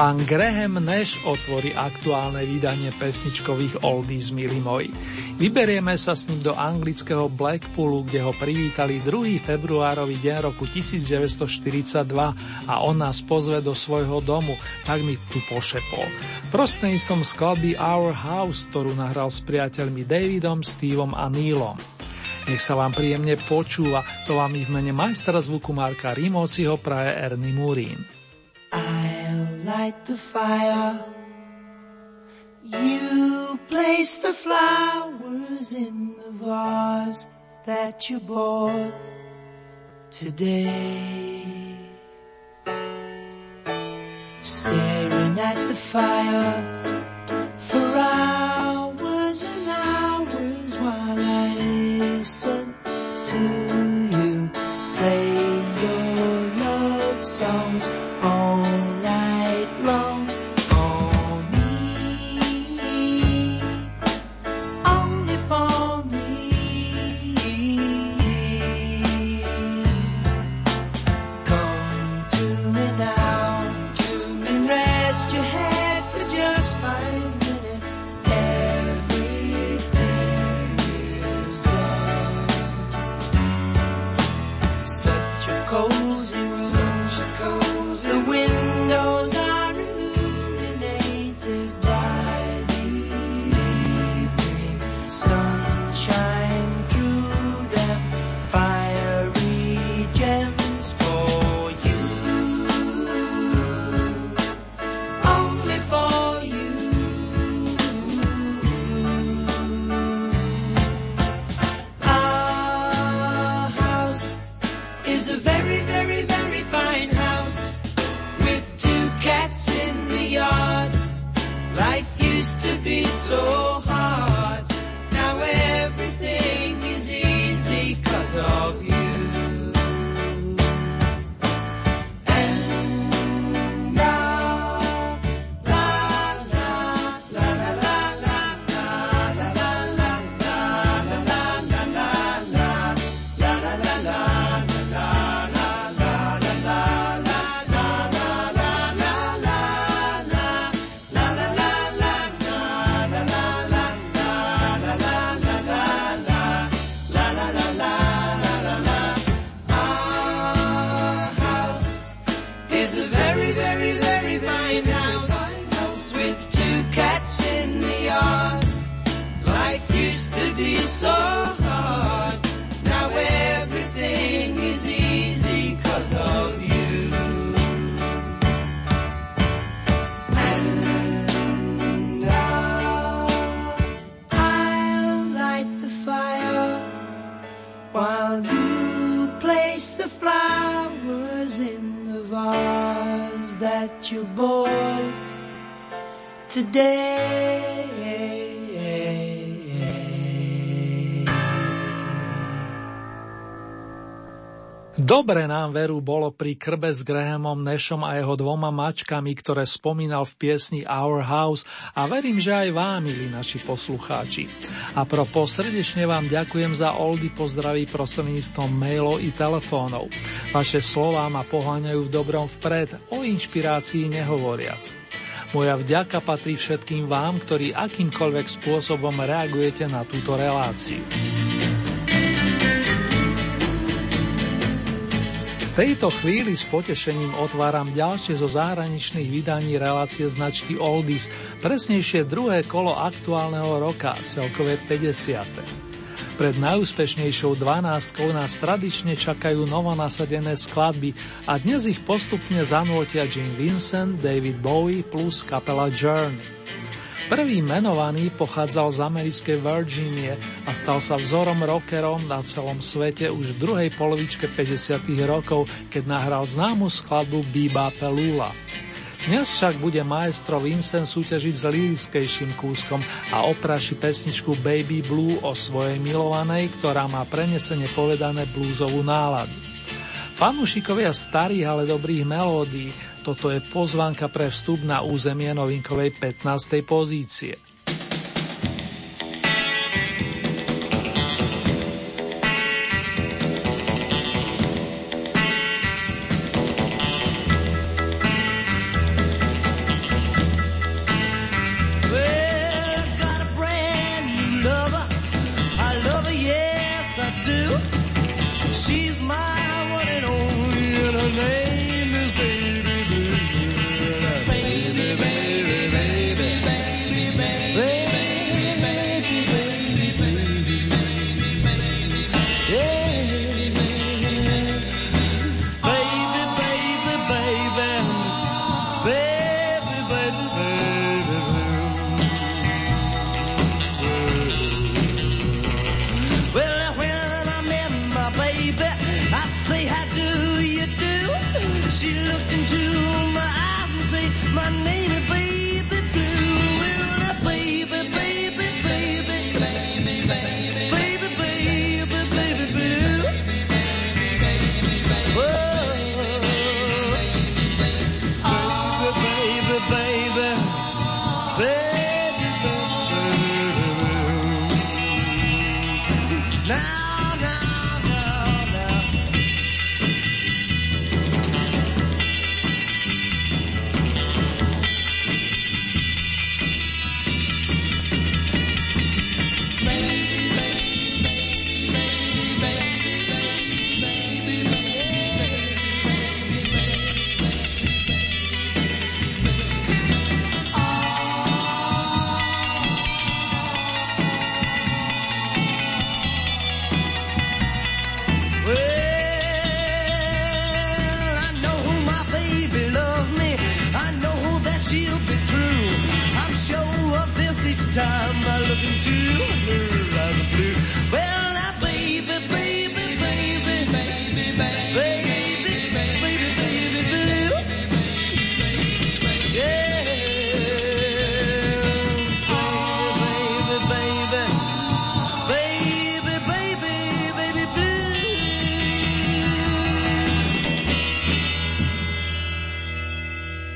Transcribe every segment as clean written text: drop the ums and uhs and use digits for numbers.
Pán Graham Nash otvorí aktuálne vydanie pesničkových oldies, milí moji. Vyberieme sa s ním do anglického Blackpoolu, kde ho privítali 2. februárový deň roku 1942 a on nás pozve do svojho domu, tak mi tu pošepol. Prostredníctvom skladby Our House, ktorú nahral s priateľmi Davidom, Steveom a Neelom. Nech sa vám príjemne počúva, to vám i v mene majstra zvuku Marka Rimovciho praje Ernie Murín. Light the fire, you place the flowers in the vase that you bought today. Staring at the fire for hours and hours while I listen to you play your love songs all night long for me, only for me. Come to me now, rest your head for just 5 minutes. Everything is gone. Such a cozy room. The windows are illuminated by the evening sunshine through them, fiery gems for you, only for you. Our house is a very, very, very fine house. Cats in the yard. Life used to be so hard. Now everything is easy 'cause of you. And la la la la la la la la la la la la la la la la la la. So hard, now everything is easy 'cause of you. And now I'll light the fire while you place the flowers in the vase that you bought today. Dobre nám veru bolo pri krbe s Grahamom Nashom a jeho 2 mačkami, ktoré spomínal v piesni Our House, a verím, že aj vám, milí naši poslucháči. A propo, srdečne vám ďakujem za oldy pozdraví prostredníctvom mailov i telefónov. Vaše slová ma poháňajú v dobrom vpred, o inšpirácii nehovoriac. Moja vďaka patrí všetkým vám, ktorí akýmkoľvek spôsobom reagujete na túto reláciu. V tejto chvíli s potešením otváram ďalšie zo zahraničných vydaní relácie značky Oldies, presnejšie druhé kolo aktuálneho roka, celkové 50. Pred najúspešnejšou dvanástkou nás tradične čakajú novonasadené skladby a dnes ich postupne zanútia Jim Vincent, David Bowie plus kapela Journey. Prvý menovaný pochádzal z americkej Virginie a stal sa vzorom rockerom na celom svete už v druhej polovičke 50. rokov, keď nahral známu skladbu Bebop-a-Lula. Dnes však bude maestro Vincent súťažiť s lírickejším kúskom a opráši pesničku Baby Blue o svojej milovanej, ktorá má prenesene povedané blúzovú náladu. Fanúšikovia starých, ale dobrých melódií, toto je pozvánka pre vstup na územie novinkovej 15. pozície.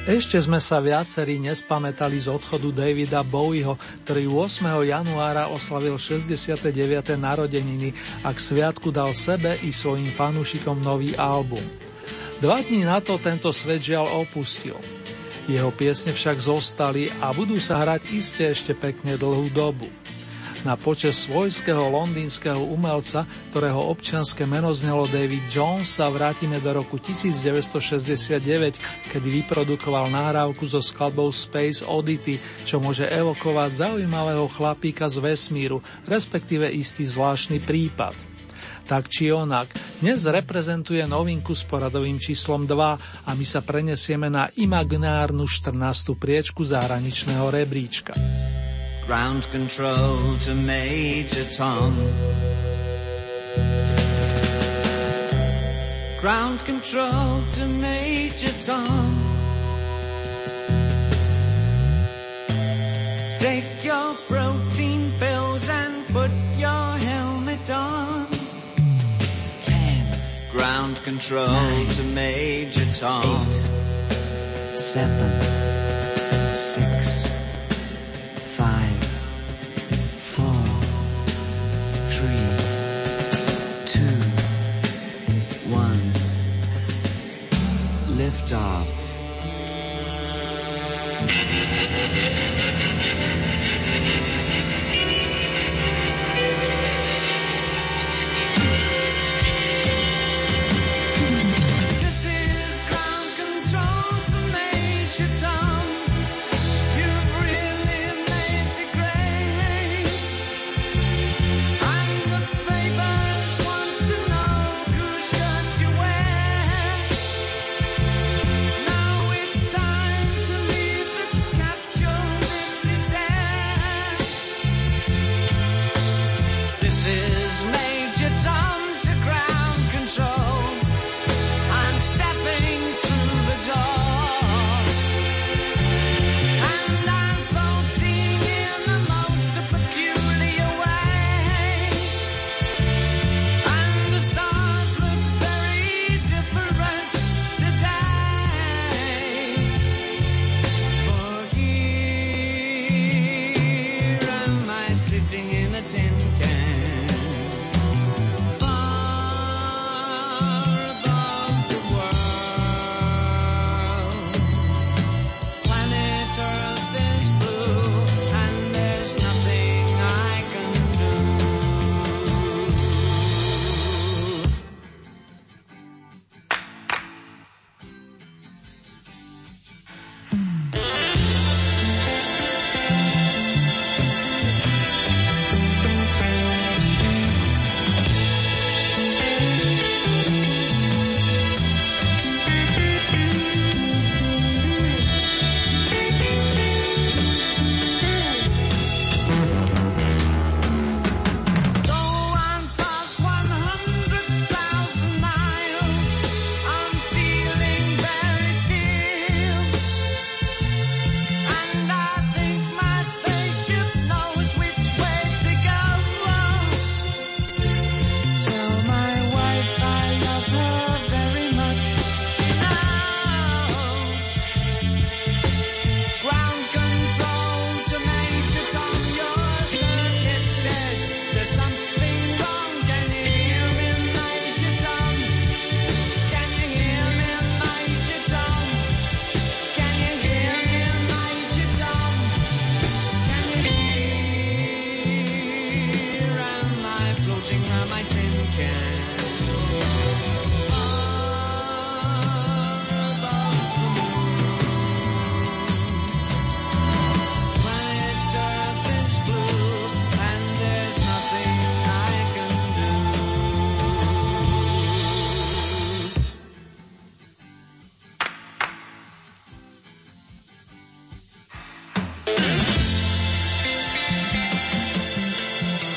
Ešte sme sa viacerí nespamätali z odchodu Davida Bowieho, ktorý 8. januára oslavil 69. narodeniny a k sviatku dal sebe i svojim fanúšikom nový album. 2 dní na to tento svet žiaľ opustil. Jeho piesne však zostali a budú sa hrať iste ešte pekne dlhú dobu. Na počesť svojského londýnskeho umelca, ktorého občianske meno znelo David Jones, sa vrátime do roku 1969, kedy vyprodukoval nahrávku so skladbou Space Oddity, čo môže evokovať zaujímavého chlapíka z vesmíru, respektíve istý zvláštny prípad. Tak či onak, dnes reprezentuje novinku s poradovým číslom 2 a my sa prenesieme na imaginárnu 14. priečku zahraničného rebríčka. Ground control to Major Tom. Ground control to Major Tom. Take your protein pills and put your helmet on. 10. Ground control 9, to Major Tom. 8. 7. 6. 5, 4, 3, 2, 1. Lift off. This is ground control to Major Tom. Look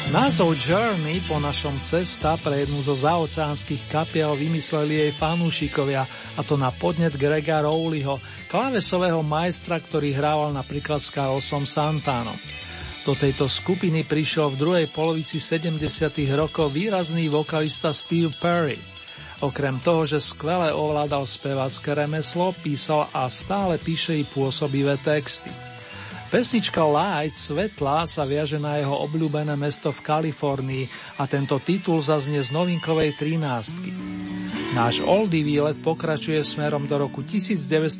Názov Journey, po našom cesta, pre jednu zo zaoceánskych kapiel vymysleli jej fanúšikovia, a to na podnet Grega Rowleyho, klávesového majstra, ktorý hrával napríklad s Carlosom Santanom. Do tejto skupiny prišiel v druhej polovici 70. rokov výrazný vokalista Steve Perry. Okrem toho, že skvele ovládal spevácké remeslo, písal a stále píše i pôsobivé texty. Pesnička Light, svetla, sa viaže na jeho obľúbené mesto v Kalifornii a tento titul zaznie z novinkovej 13-ky. Náš oldie výlet pokračuje smerom do roku 1978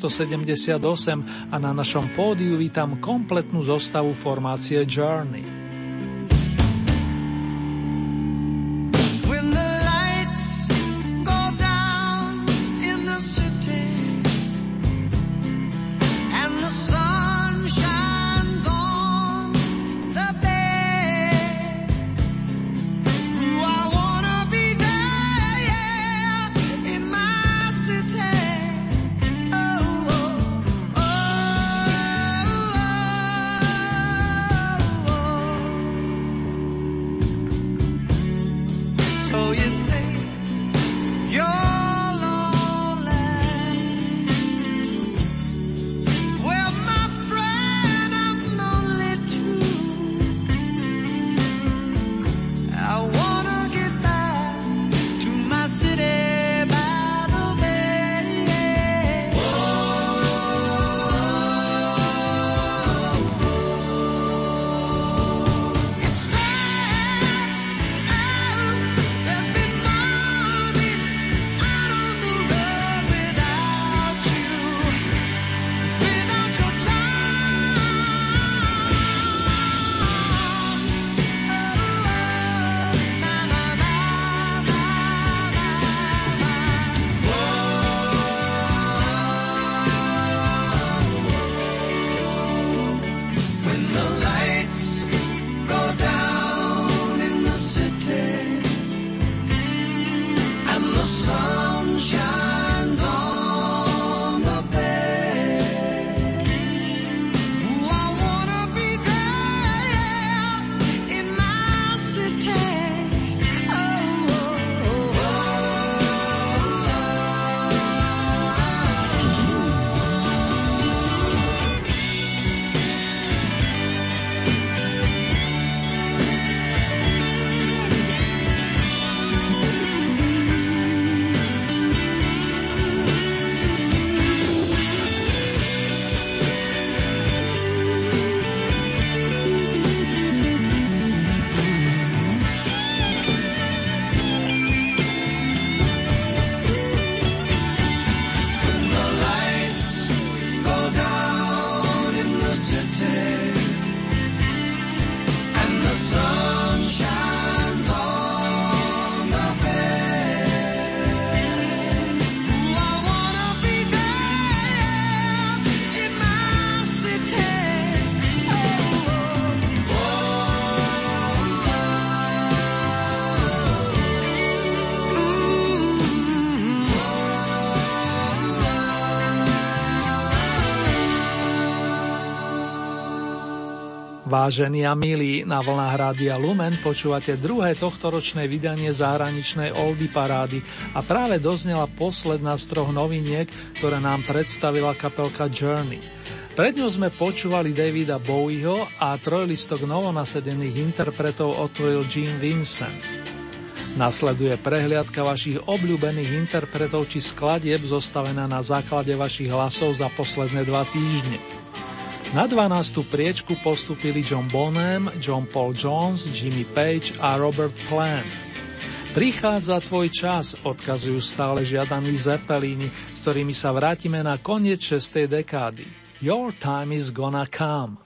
a na našom pódiu vítam kompletnú zostavu formácie Journey. Vážení a milí, na vlnách Rádia Lumen počúvate druhé tohtoročné vydanie zahraničnej Oldy parády a práve doznela posledná z troch noviniek, ktoré nám predstavila kapelka Journey. Pred ňou sme počúvali Davida Bowieho a trojlistok novonasedených interpretov otvoril Jim Vincent. Nasleduje prehliadka vašich obľúbených interpretov či skladieb zostavená na základe vašich hlasov za posledné 2 týždne. Na 12. priečku postúpili John Bonham, John Paul Jones, Jimmy Page a Robert Plant. Prichádza tvoj čas, odkazujú stále žiadaní Zeppelini, s ktorými sa vrátime na koniec 6. dekády. Your time is gonna come.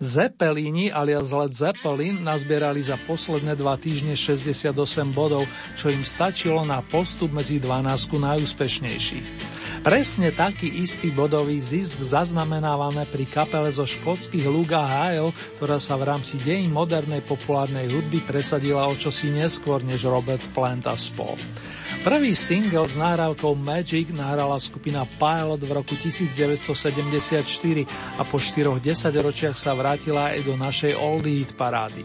Zeppelini alias Led Zeppelin nazbierali za posledné 2 týždne 68 bodov, čo im stačilo na postup medzi 12 najúspešnejších. Presne taký istý bodový zisk zaznamenávame pri kapele zo škótskych Luga Hale, ktorá sa v rámci dejín modernej populárnej hudby presadila o čosi neskôr než Robert Plant a spol. Prvý single s nahrávkou Magic nahrala skupina Pilot v roku 1974 a po 4 desaťročiach sa vrátila aj do našej Oldie Hit parády.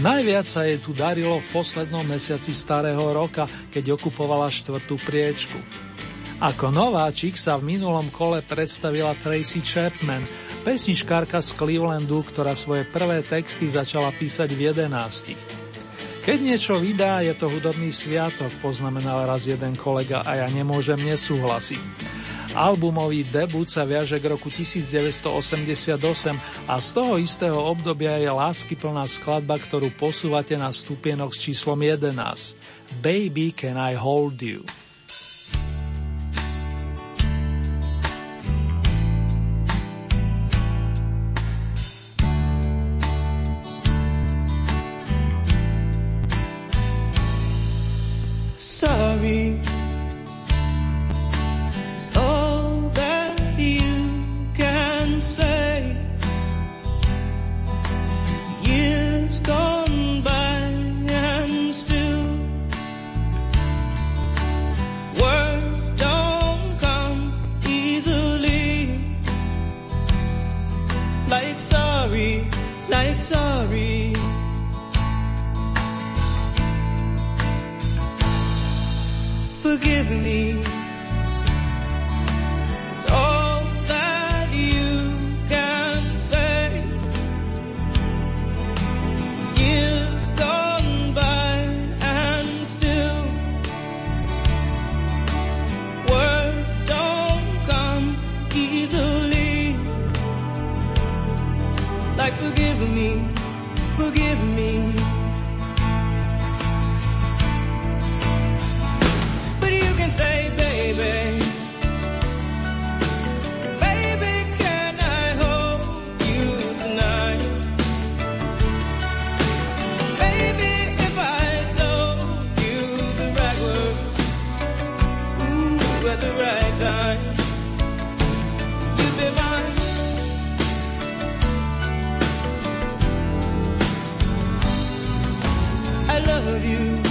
Najviac sa jej tu darilo v poslednom mesiaci starého roka, keď okupovala 4. priečku. Ako nováčik sa v minulom kole predstavila Tracy Chapman, pesničkárka z Clevelandu, ktorá svoje prvé texty začala písať v 11. Keď niečo vydá, je to hudobný sviatok, poznamenal raz jeden kolega a ja nemôžem nesúhlasiť. Albumový debut sa viaže k roku 1988 a z toho istého obdobia je láskyplná skladba, ktorú posúvate na stupienok s číslom 11. Baby, can I hold you? Sorry is all that you can say. Years gone by and still words don't come easily. Like sorry forgive me, it's all that you can say. Years gone by and still words don't come easily. Like forgive me, forgive me. Say, baby, baby, can I hold you tonight? Baby, if I told you the right words, ooh, at the right time, you'd be mine. I love you.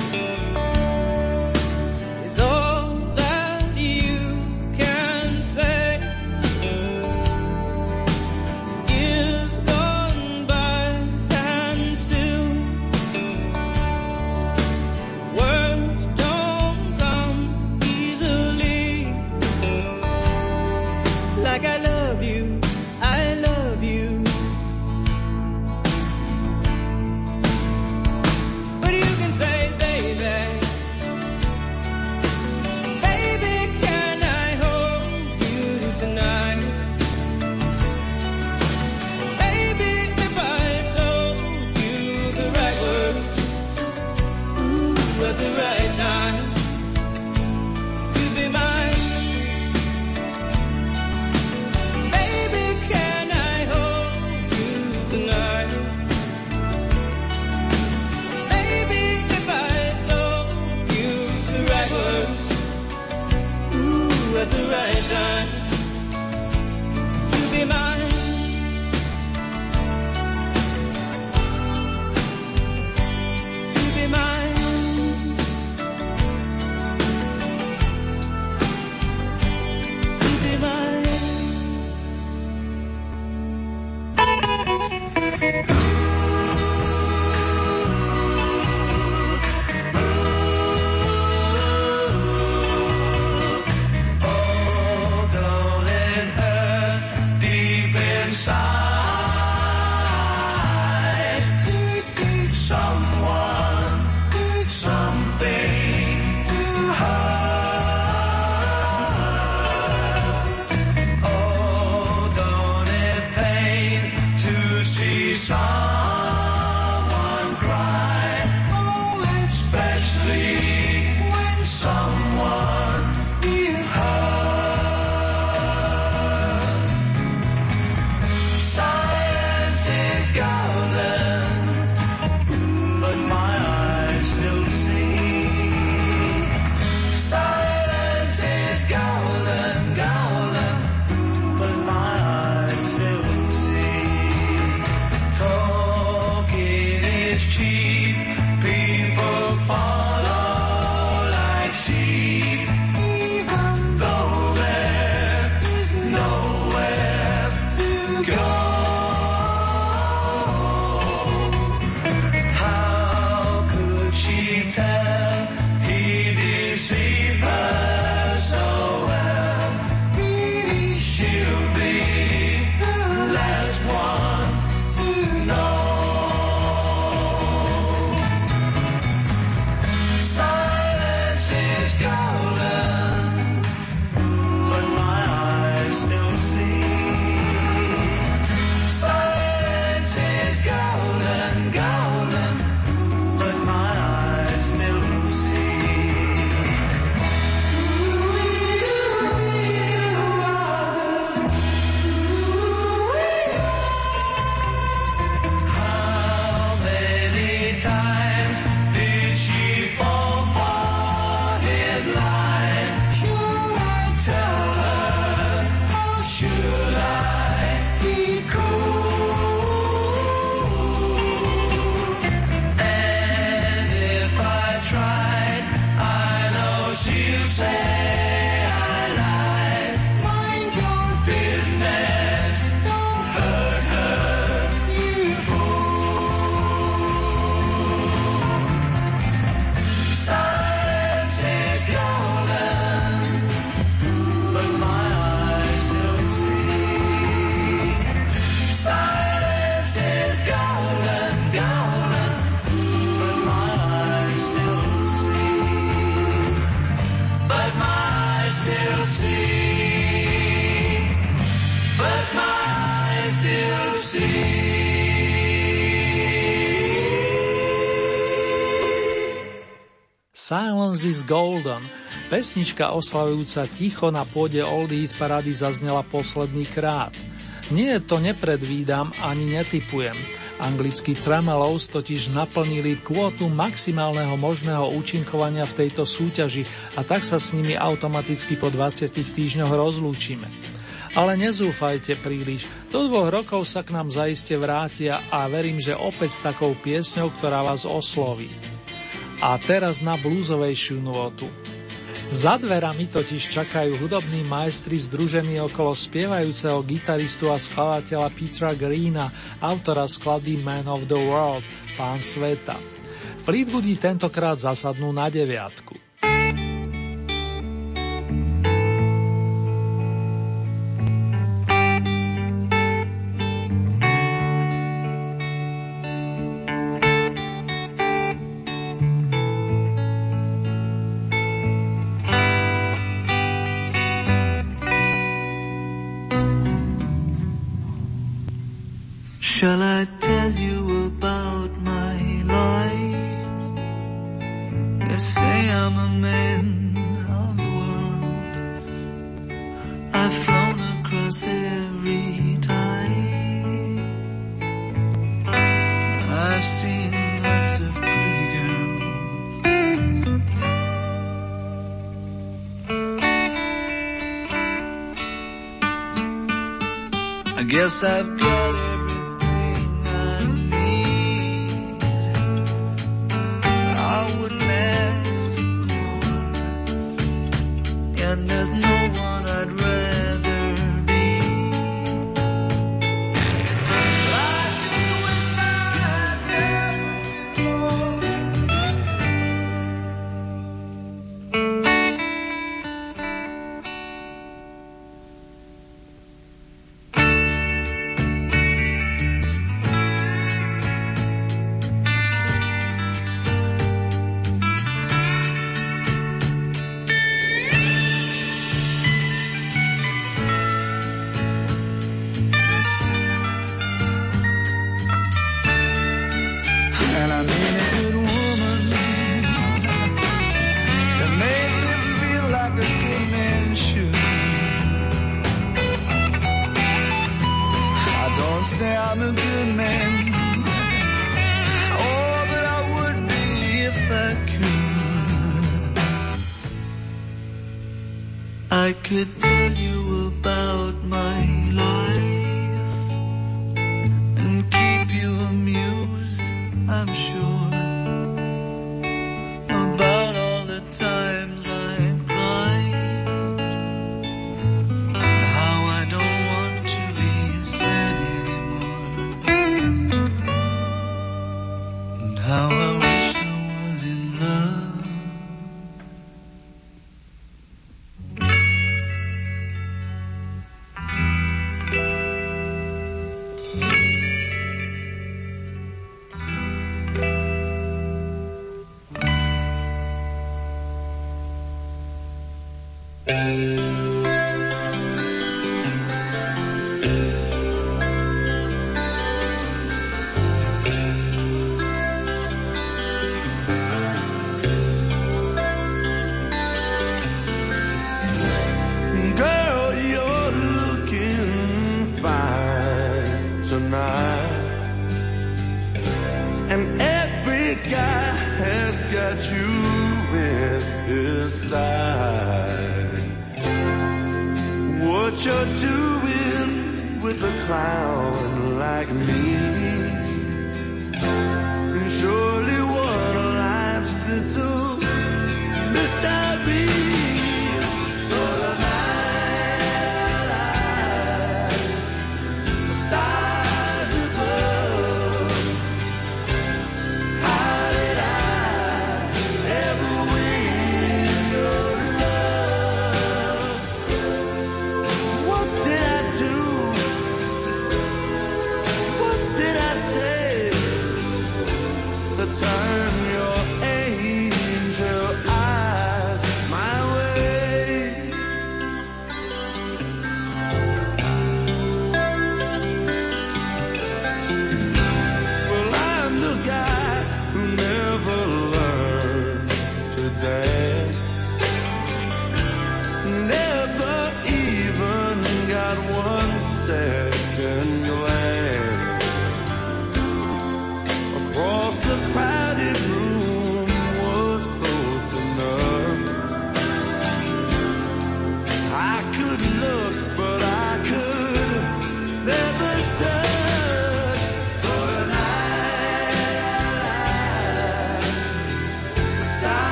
Silence is Golden. Pesnička oslavujúca ticho na pôde Oldie Hit Parády zaznela posledný krát. Nie, to nepredvídam ani netypujem. Anglickí Tremeloes totiž naplnili kvótu maximálneho možného účinkovania v tejto súťaži a tak sa s nimi automaticky po 20 týždňoch rozlúčime. Ale nezúfajte príliš, do 2 rokov sa k nám zaiste vrátia a verím, že opäť s takou piesňou, ktorá vás osloví. A teraz na blúzovejšiu nôtu. Za dverami totiž čakajú hudobní majstri združení okolo spievajúceho gitaristu a skladateľa Petera Greena, autora skladby Man of the World, Pán sveta. Fleetwoodi tentokrát zasadnú na 9. Shall I tell you about my life? They say I'm a man of the world. I've flown across every tide. I've seen lots of pretty girls. I guess I've got it. Some say I'm a good man. Oh, but I would be if I could. I could tell you about my life and keep you amused, I'm sure, about all the times I cried and how I don't want to be sad anymore, and how I wish I was in love.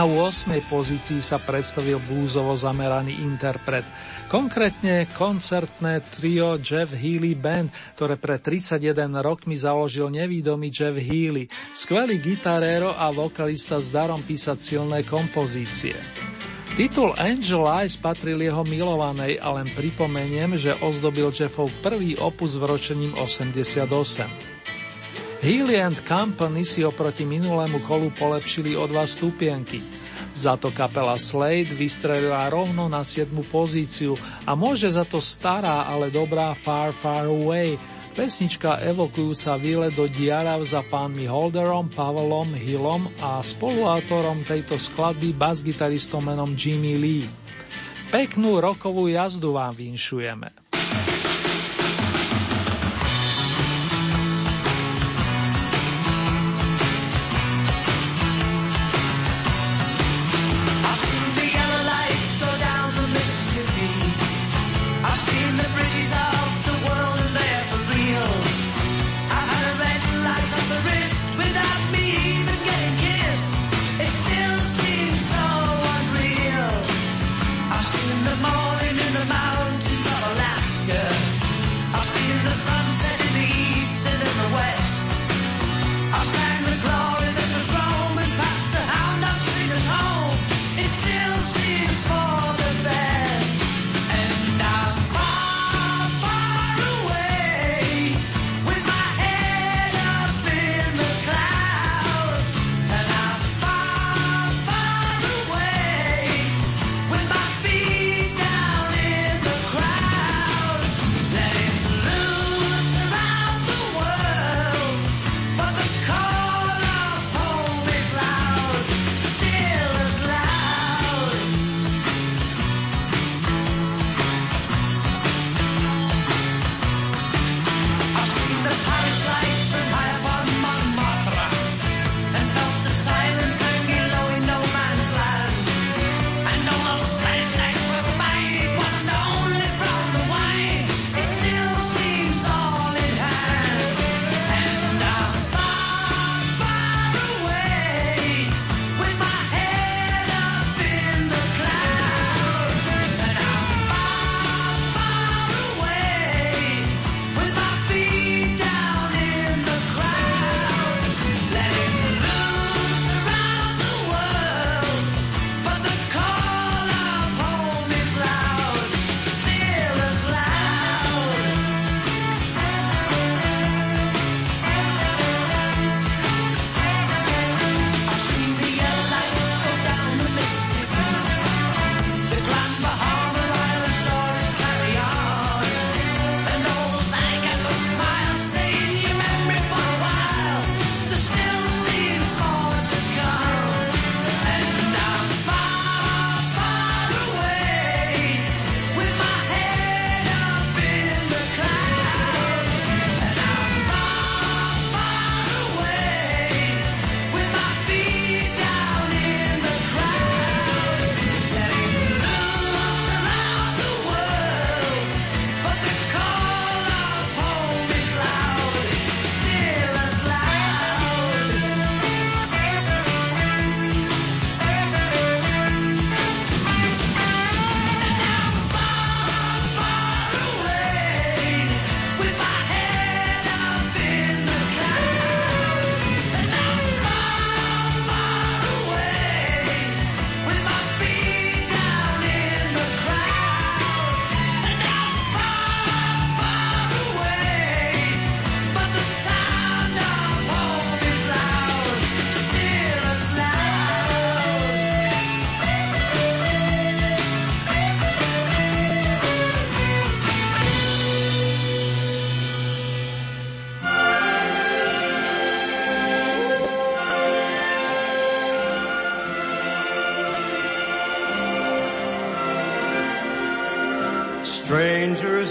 Na 8. pozícii sa predstavil bluesovo zameraný interpret. Konkrétne koncertné trio Jeff Healey Band, ktoré pre 31 rokmi založil nevídomý Jeff Healey, skvelý gitaréro a vokalista s darom písať silné kompozície. Titul Angel Eyes patril jeho milovanej a len pripomeniem, že ozdobil Jeffov prvý opus v ročením 88. Healey and Company si oproti minulému kolu polepšili o 2 stupienky. Za to kapela Slade vystrelila rovno na 7. pozíciu a môže za to stará, ale dobrá Far Far Away, pesnička evokujúca výlet do diarav za pánmi Holderom, Pavelom, Hillom a spoluautorom tejto skladby basgitaristom menom Jimmy Lee. Peknú rokovú jazdu vám vinšujeme. Strangers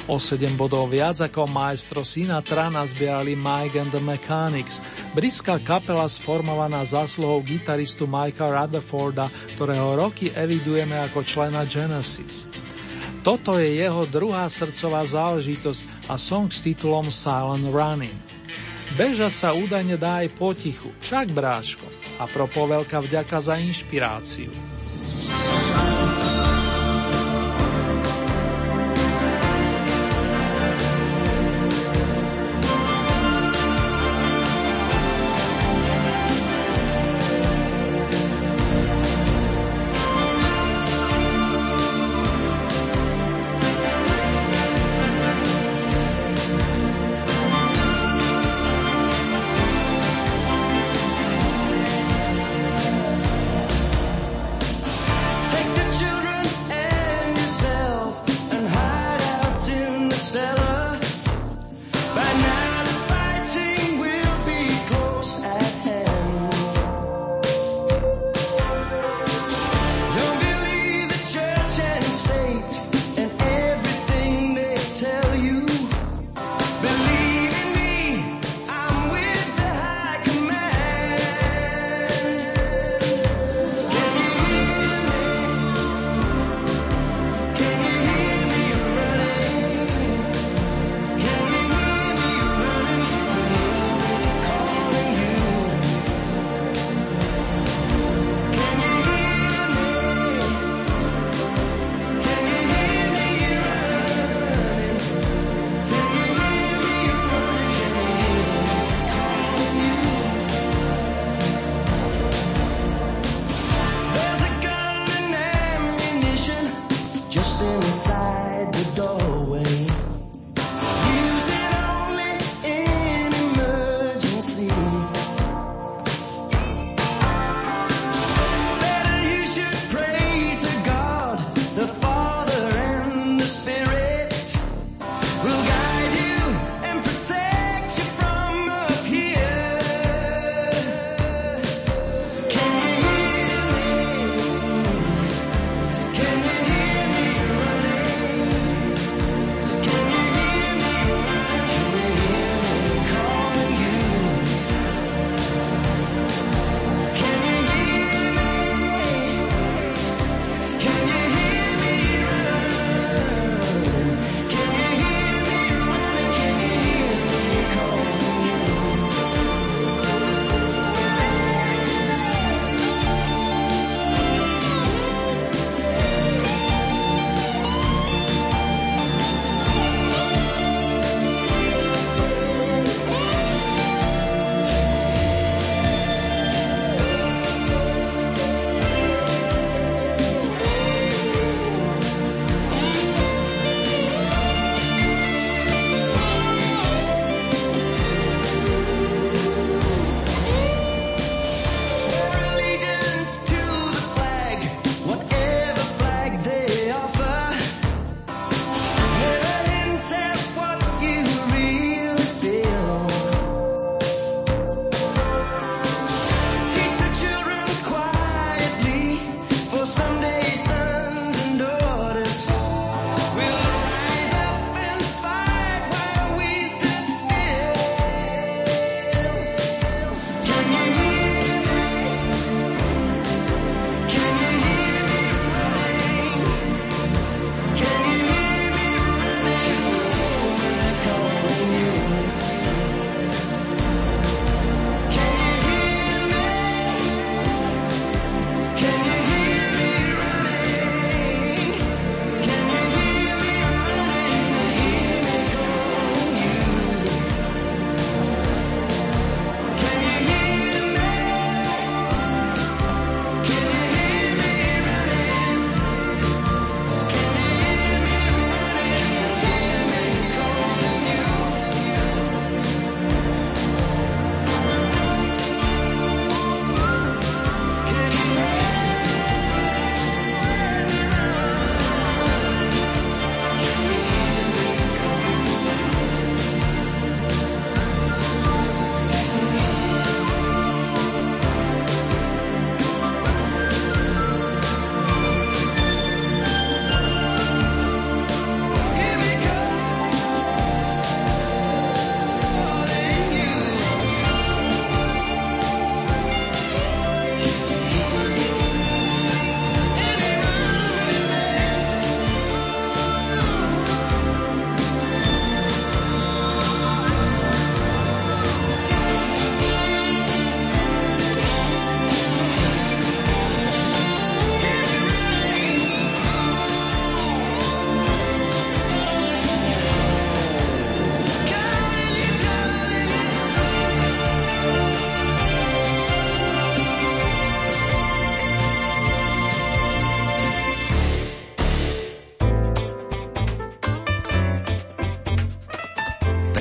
O 7 bodov viac ako maestro Sinatra nazbierali Mike and the Mechanics, britská kapela sformovaná zásluhou gitaristu Michaela Rutherforda, ktorého roky evidujeme ako člena Genesis. Toto je jeho druhá srdcová záležitosť a song s titulom Silent Running. Beža sa údajne dá aj potichu, však bráško. A propo veľká vďaka za inšpiráciu.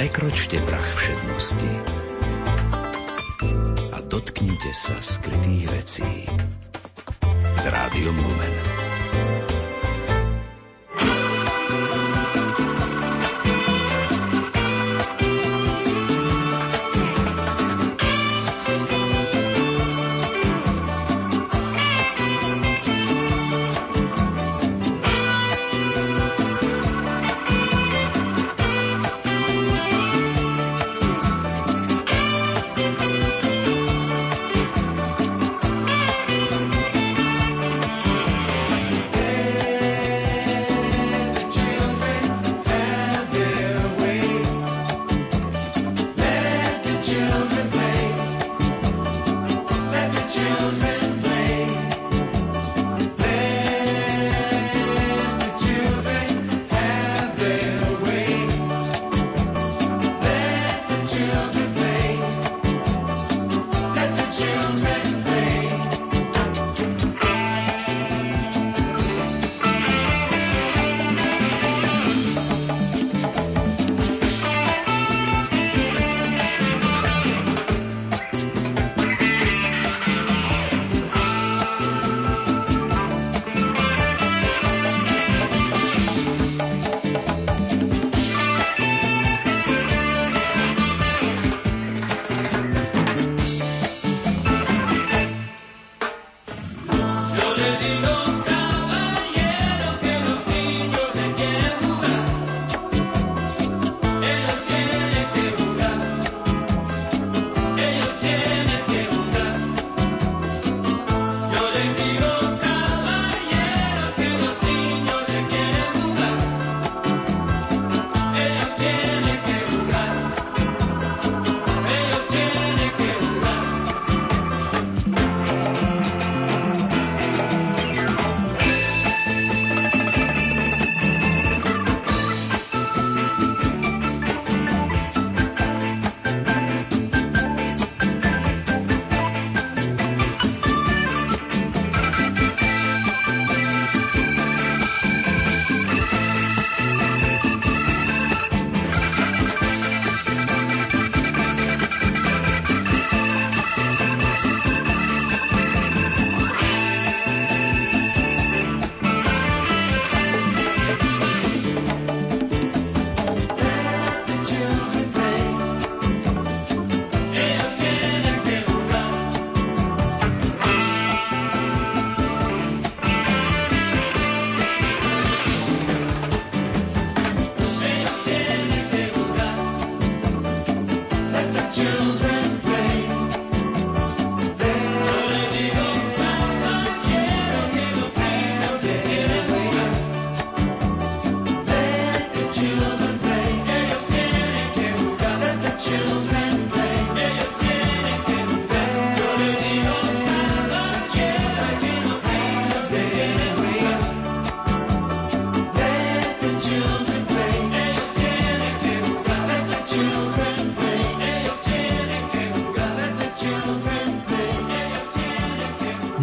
Prekročte prach všednosti a dotknite sa skrytých vecí s Rádiom Lumen.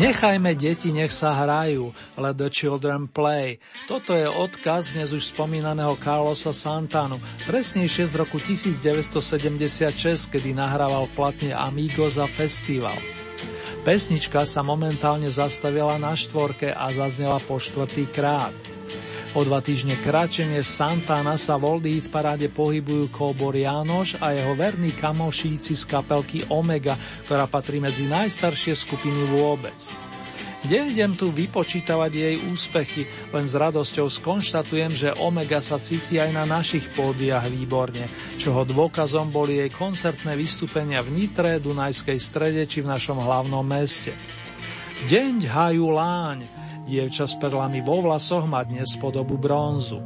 Nechajme deti, nech sa hrajú, let the children play. Toto je odkaz dnes už spomínaného Carlosa Santanu, presnejšie z roku 1976, kedy nahrával platne Amigos a Festival. Pesnička sa momentálne zastavila na štvorke a zaznela po štvrtýkrát. O 2 týždne kráčenie Santana sa v Oldie Hit paráde pohybujú Kóbor János a jeho verní kamošíci z kapelky Omega, ktorá patrí medzi najstaršie skupiny vôbec. Nejdem tu vypočítavať jej úspechy, len s radosťou skonštatujem, že Omega sa cíti aj na našich pódiach výborne, čoho dôkazom boli jej koncertné vystúpenia v Nitre, Dunajskej Strede či v našom hlavnom meste. Deň hajú láň, dievča s perlami vo vlasoch má dnes podobu bronzu.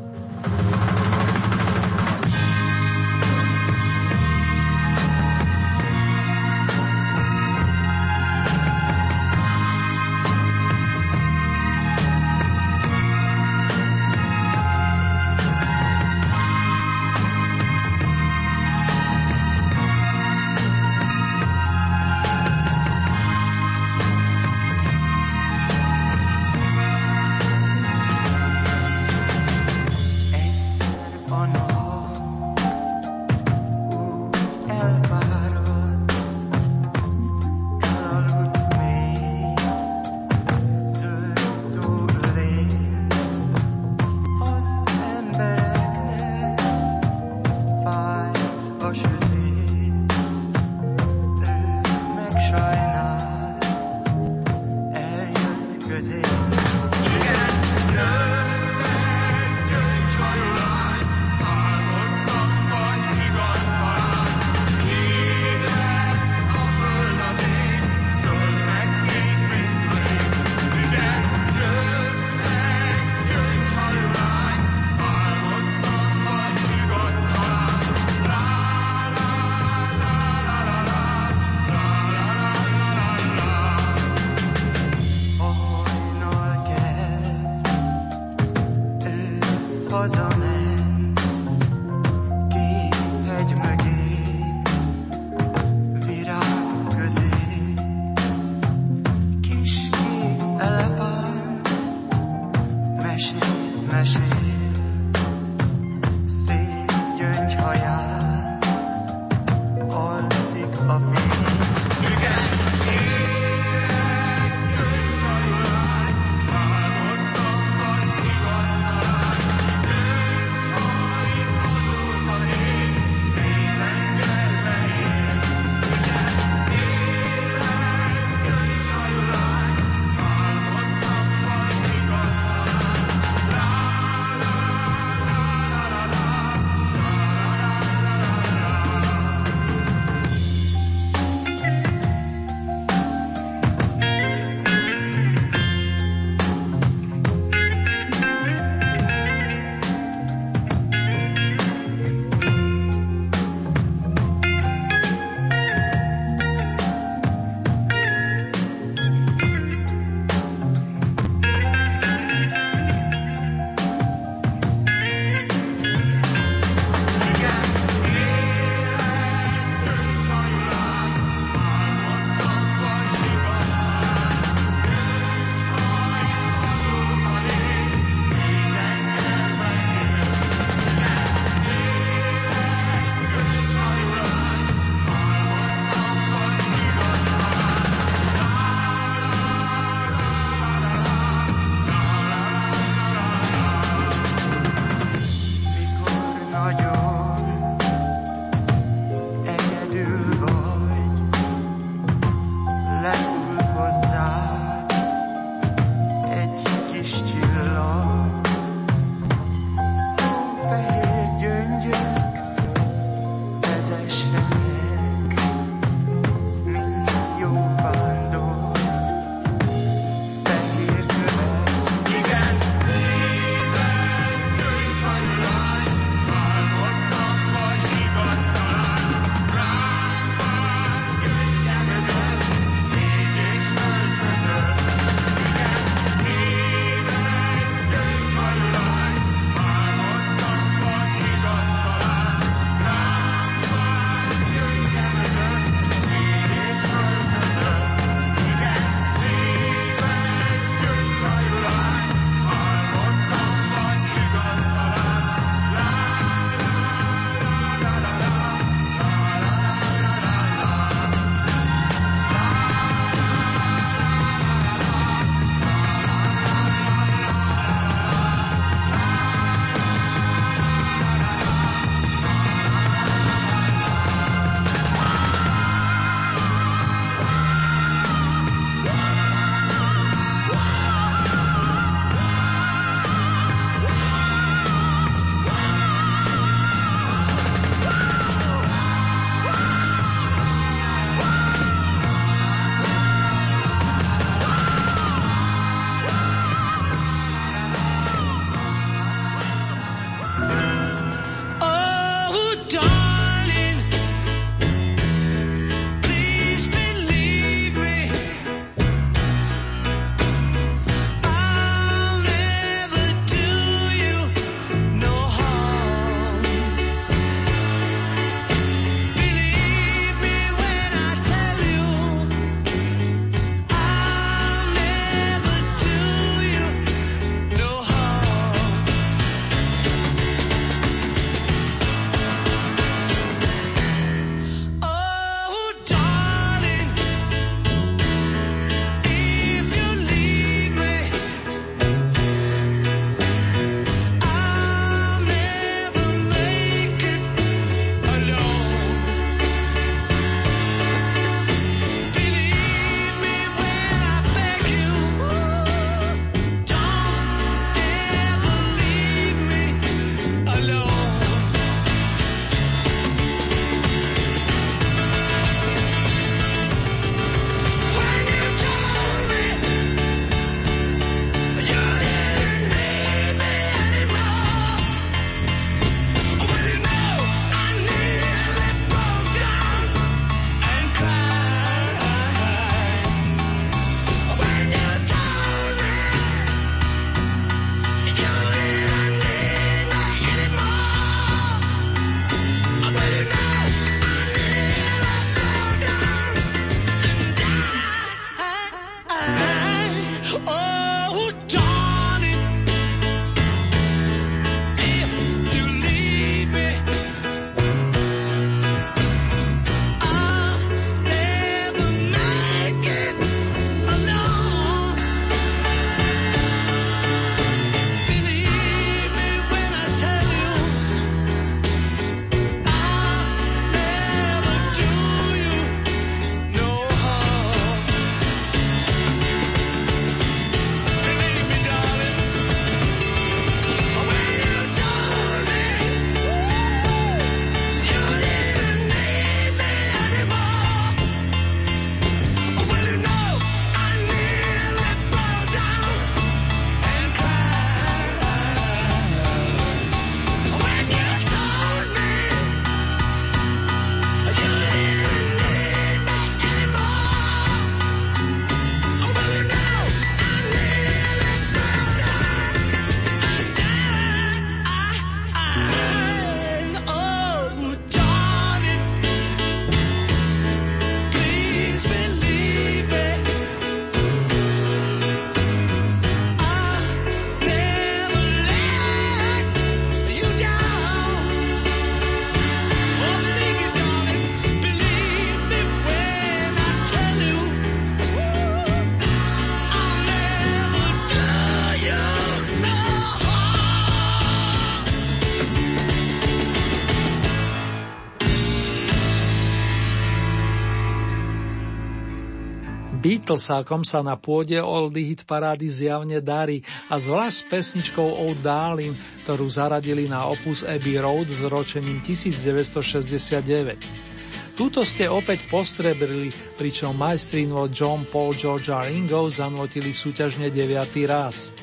Beatlesákom sa na pôde oldy hit parády zjavne darí a zvlášť s pesničkou Old Darling, ktorú zaradili na opus Abbey Road s ročením 1969. Túto ste opäť postrebrili, pričom majstrínvo John Paul George a Ringo zamlotili súťažne 9. raz.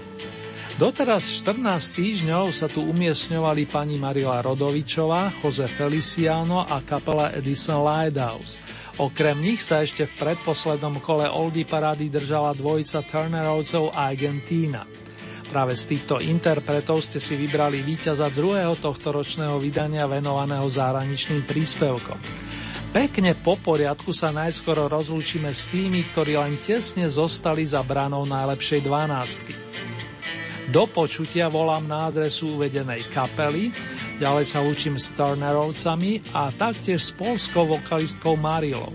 Doteraz 14 týždňov sa tu umiestňovali pani Marila Rodovičová, Jose Feliciano a kapela Edison Lighthouse. Okrem nich sa ešte v predposlednom kole Oldie parády držala dvojica Turnerovcov a Argentína. Práve z týchto interpretov ste si vybrali víťaza druhého tohtoročného vydania venovaného zahraničným príspevkom. Pekne po poriadku sa najskoro rozlúčime s tými, ktorí len tesne zostali za branou najlepšej dvanástky. Do počutia volám na adresu uvedenej kapely, ďalej sa učím s Turnerovcami a taktiež s poľskou vokalistkou Marilou.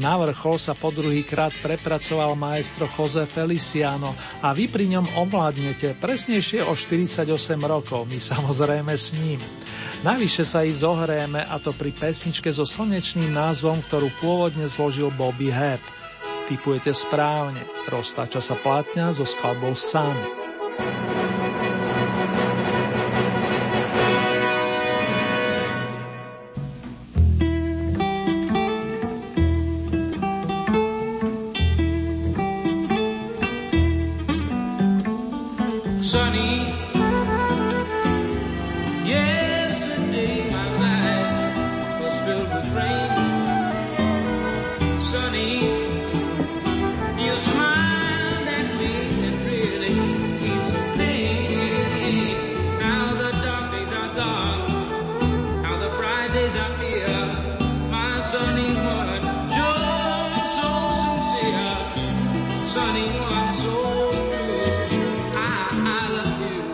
Na vrchol sa po druhýkrát prepracoval maestro Jose Feliciano a vy pri ňom omladnete, presnejšie o 48 rokov, my samozrejme s ním. Navyše sa ich zohrieme, a to pri pesničke so slnečným názvom, ktorú pôvodne zložil Bobby Hebb. Tipujete správne, roztáča sa platňa so skladbou Sun. Sunny, yesterday my night was filled with rain. Sunny, you smiled at me and really eased the pain. Now the dark days are gone, now the bright days are here. My sunny one, joy so sincere, sunny one so true. I love you.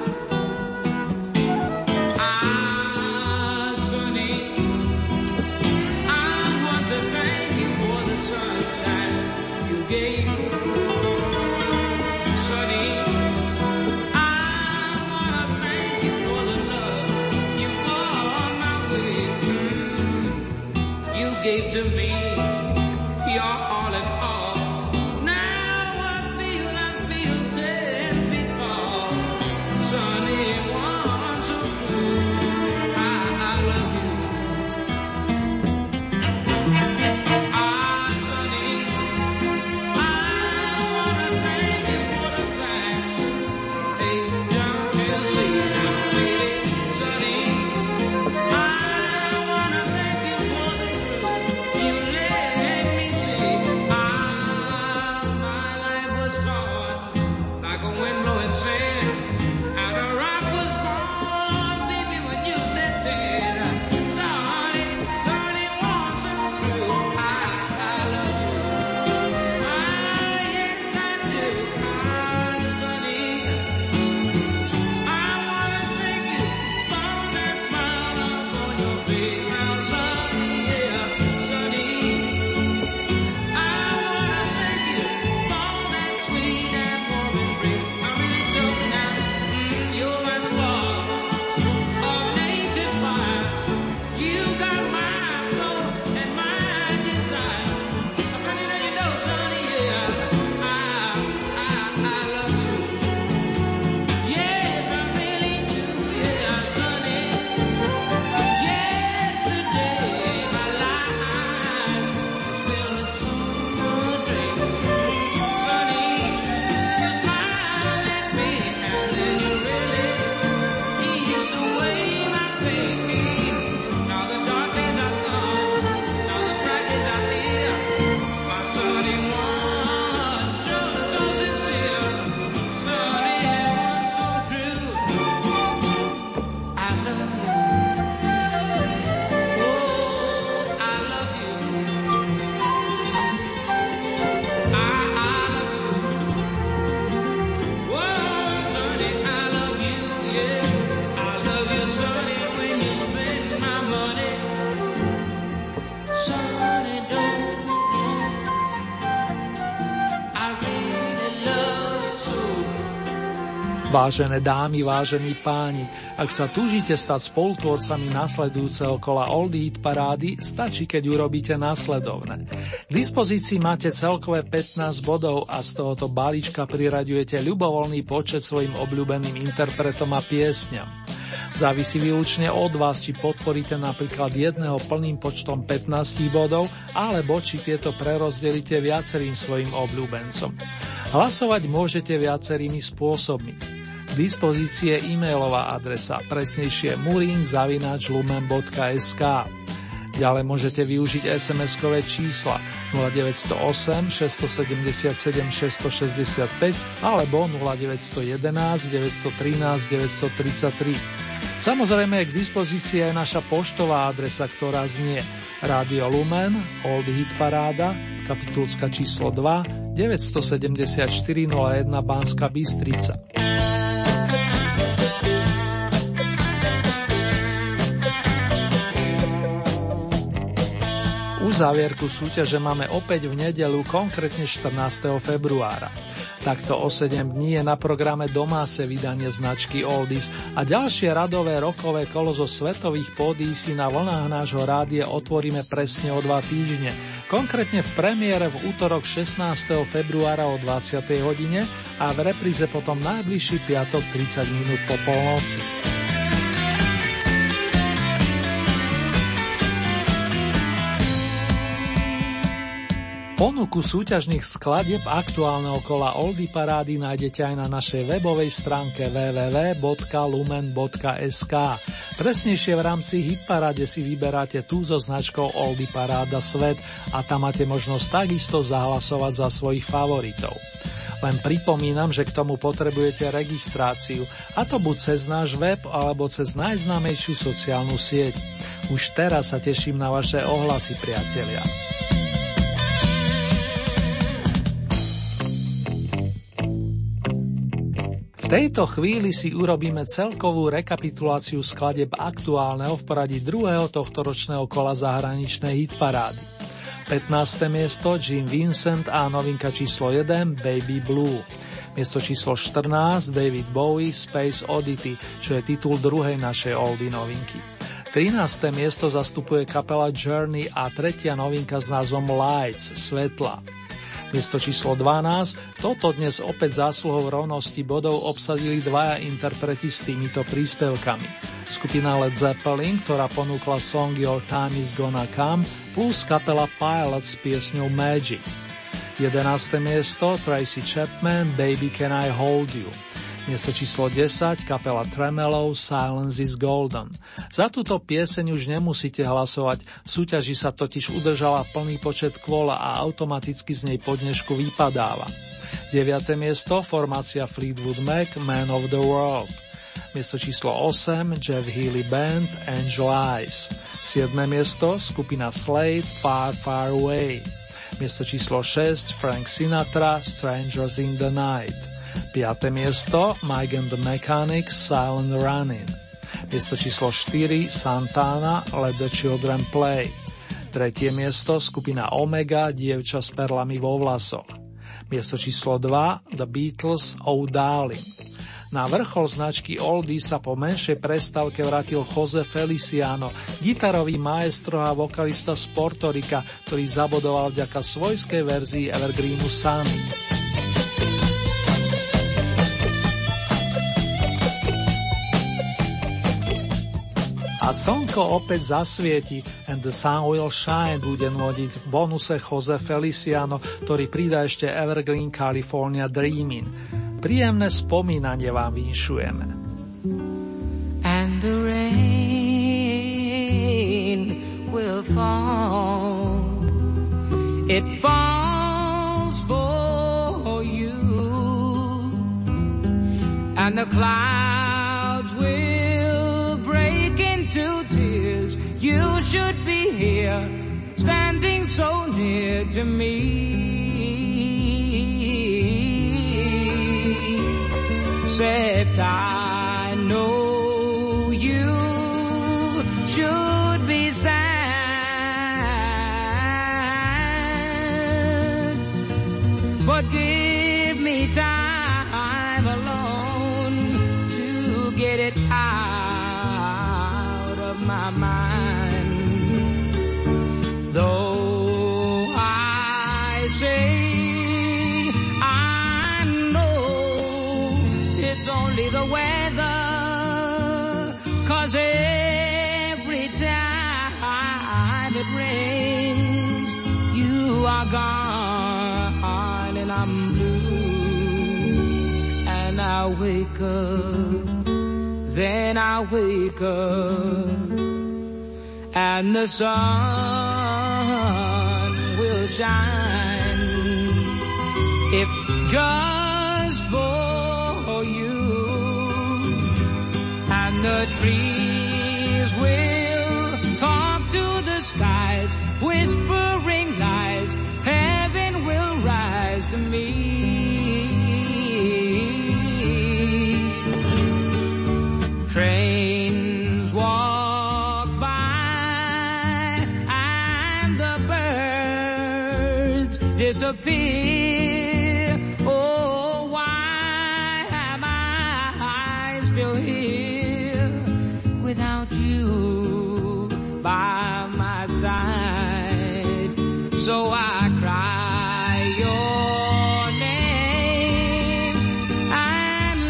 Vážené dámy, vážení páni, ak sa túžite stať spolutvorcami nasledujúceho kola Oldie Hit parády, stačí, keď urobíte nasledovné. K dispozícii máte celkové 15 bodov a z tohoto balíčka priraďujete ľubovoľný počet svojim obľúbeným interpretom a piesňam. Závisí výlučne od vás, či podporíte napríklad jedného plným počtom 15 bodov, alebo či tieto prerozdelíte viacerým svojim obľúbencom. Hlasovať môžete viacerými spôsobmi. V dispozícii je e-mailová adresa, presnejšie murin@lumen.sk. Ďalej môžete využiť SMS-kové čísla 0908 677 665 alebo 0911 913 933. Samozrejme je k dispozícii aj naša poštová adresa, ktorá znie Rádio Lumen, Old Hit Paráda, Kapitulska číslo 2, 974 01 Banská Bystrica. Uzávierku súťaže máme opäť v nedeľu, konkrétne 14. februára. Takto o 7 dní je na programe domáce vydanie značky Oldies a ďalšie radové rokové kolo zo svetových pódií si na vlnách nášho rádia otvoríme presne o 2 týždne, konkrétne v premiére v útorok 16. februára o 20. hodine a v repríze potom najbližší piatok 30 minút po polnoci. Ponuku súťažných skladieb aktuálneho kola Oldie parády nájdete aj na našej webovej stránke www.lumen.sk. Presnejšie v rámci hitparáde si vyberáte tú so značkou Oldie paráda svet a tam máte možnosť takisto zahlasovať za svojich favoritov. Len pripomínam, že k tomu potrebujete registráciu, a to buď cez náš web alebo cez najznámejšiu sociálnu sieť. Už teraz sa teším na vaše ohlasy, priatelia. V tejto chvíli si urobíme celkovú rekapituláciu skladieb aktuálneho v poradí druhého tohtoročného kola zahraničnej hitparády. 15. miesto Jim Vincent a novinka číslo 1 Baby Blue. Miesto číslo 14 David Bowie Space Oddity, čo je titul druhej našej oldie novinky. 13. miesto zastupuje kapela Journey a tretia novinka s názvom Lights, svetla. Miesto číslo 12, toto dnes opäť zásluhou rovnosti bodov obsadili dvaja interpreti s týmito príspevkami. Skupina Led Zeppelin, ktorá ponúkla song Your Time Is Gonna Come, plus kapela Pilot s piesňou Magic. 11. miesto, Tracy Chapman, Baby Can I Hold You. Miesto číslo 10, kapela Tremeloes, Silence is Golden. Za túto pieseň už nemusíte hlasovať, v súťaži sa totiž udržala plný počet kôla a automaticky z nej po dnešku vypadáva. 9. miesto, formácia Fleetwood Mac, Man of the World. Miesto číslo 8, Jeff Healey Band, Angel Eyes. 7. miesto, skupina Slade, Far Far Away. Miesto číslo 6, Frank Sinatra, Strangers in the Night. 5. miesto Mike and the Mechanics Silent Running. Miesto číslo 4 Santana Let the Children Play. 3. miesto skupina Omega Dievča s perlami vo vlasoch. Miesto číslo 2 The Beatles Oh Darling. Na vrchol značky Oldie sa po menšej prestávke vrátil Jose Feliciano, gitarový maestro a vokalista z Portorika, ktorý zabodoval vďaka svojskej verzii Evergreenu Sunny. A slnko opäť zasvieti, and the sun will shine, bude nôdiť v bonuse Jose Feliciano, ktorý pridá ešte Evergreen California Dreamin'. Príjemné spomínanie vám vinšujeme. And the rain will fall, it falls for you, and the clouds will to tears, you should be here, standing so near to me. Said I know you should be sad, but give me time alone my mind. Though I say I know it's only the weather, 'cause every time it rains, you are gone and I'm blue. And I wake up, then I wake up, and the sun will shine, if just for you, and the trees will talk to the skies, whispering lies, heaven will rise to me. Trains walk by and the birds disappear. Oh, why am I still here without you by my side? So I cry your name and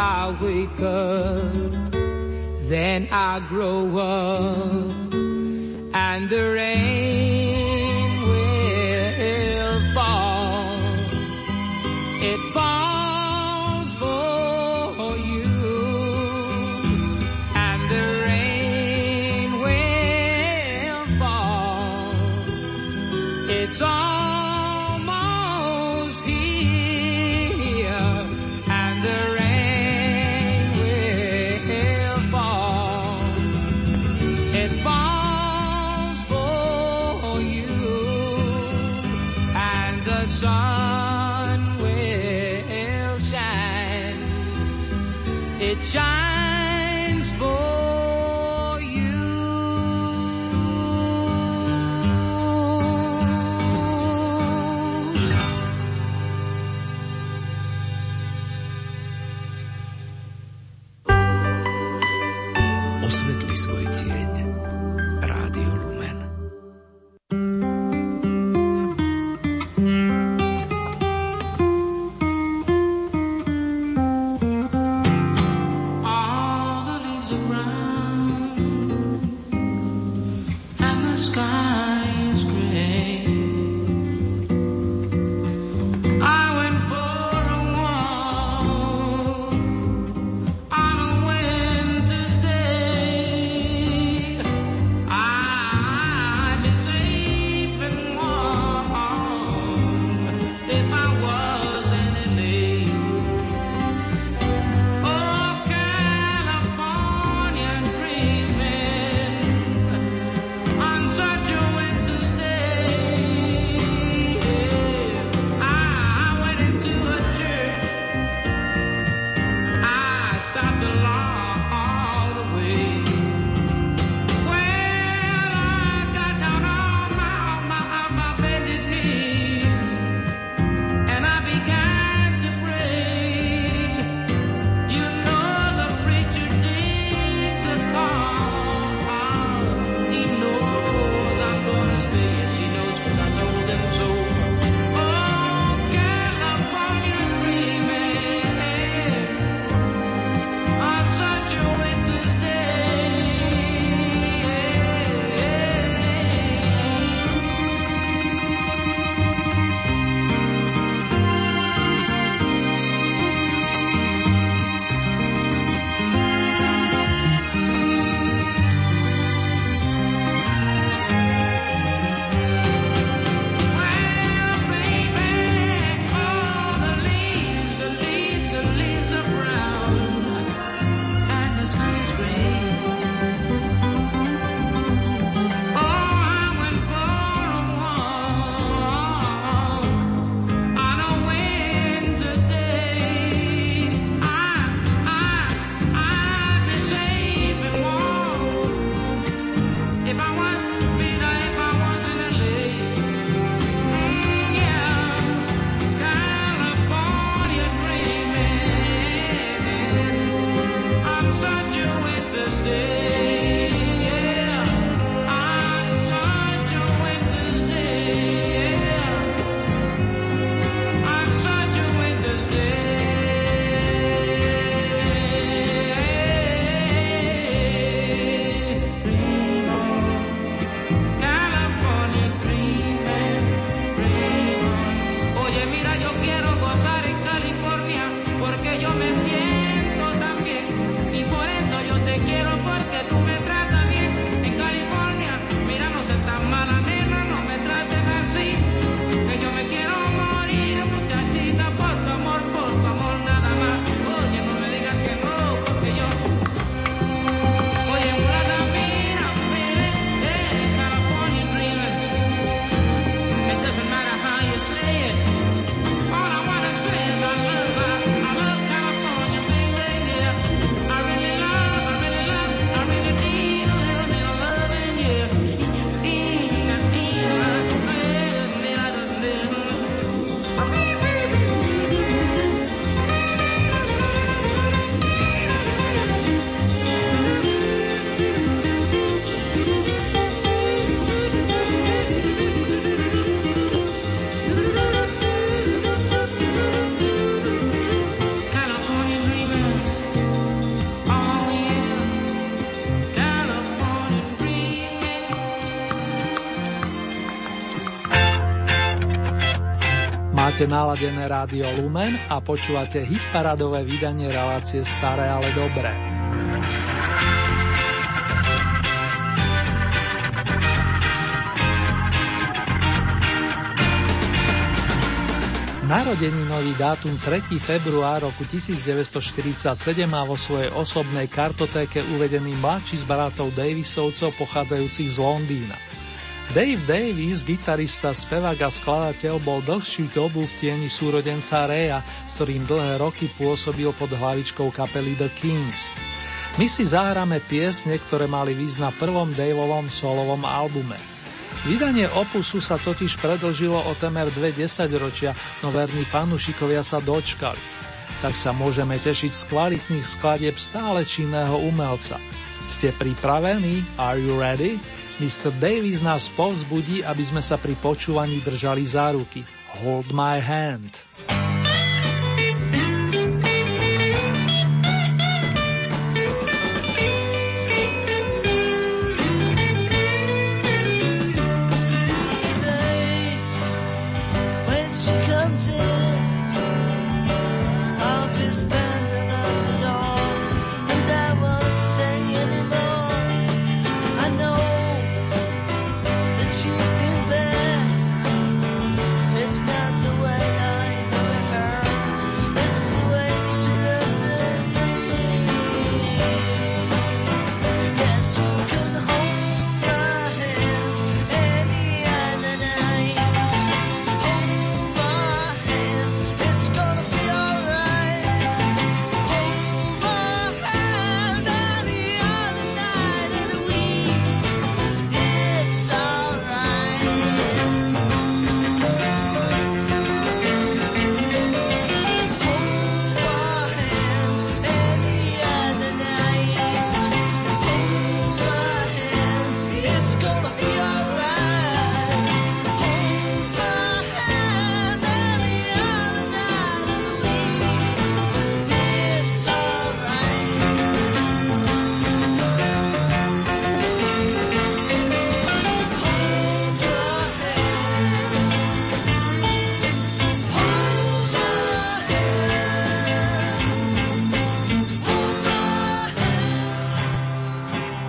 I wake up, then I grow up, and the rain will fall. It falls for you, and the rain will fall. It's almost here, and the rain sun will shine, it shines for you. Osvetli svoj tieň, Rádio Lumen. Máte naladené rádio Lumen a počúvate hitparadové vydanie relácie Staré, ale dobré. Narodeninový dátum 3. február roku 1947 má vo svojej osobnej kartotéke uvedený mladší z bratov Davisovcov pochádzajúcich z Londýna. Dave Davies, gitarista, spevák a skladateľ, bol dlhšiu dobu v tieni súrodenca Raya, s ktorým dlhé roky pôsobil pod hlavičkou kapely The Kings. My si zahráme piesne, ktoré mali výsť na prvom Daveovom solovom albume. Vydanie opusu sa totiž predlžilo o temer 20 ročia, no verní fanúšikovia sa dočkali. Tak sa môžeme tešiť z kvalitných skladieb stále činného umelca. Ste pripravení? Are you ready? Mr. Davies nás povzbudí, aby sme sa pri počúvaní držali za ruky. Hold my hand.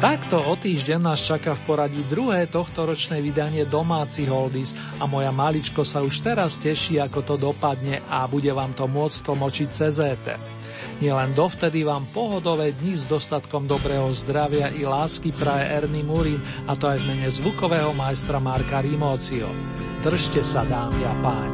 Takto o týždeň nás čaká v poradí druhé tohtoročné vydanie domácich oldies a moja maličko sa už teraz teší, ako to dopadne a bude vám to môcť tlmočiť cez éter. Nielen dovtedy vám pohodové dni s dostatkom dobrého zdravia i lásky praje Ernie Murín, a to aj v mene zvukového majstra Marka Rimovciho. Držte sa, dámy a páni.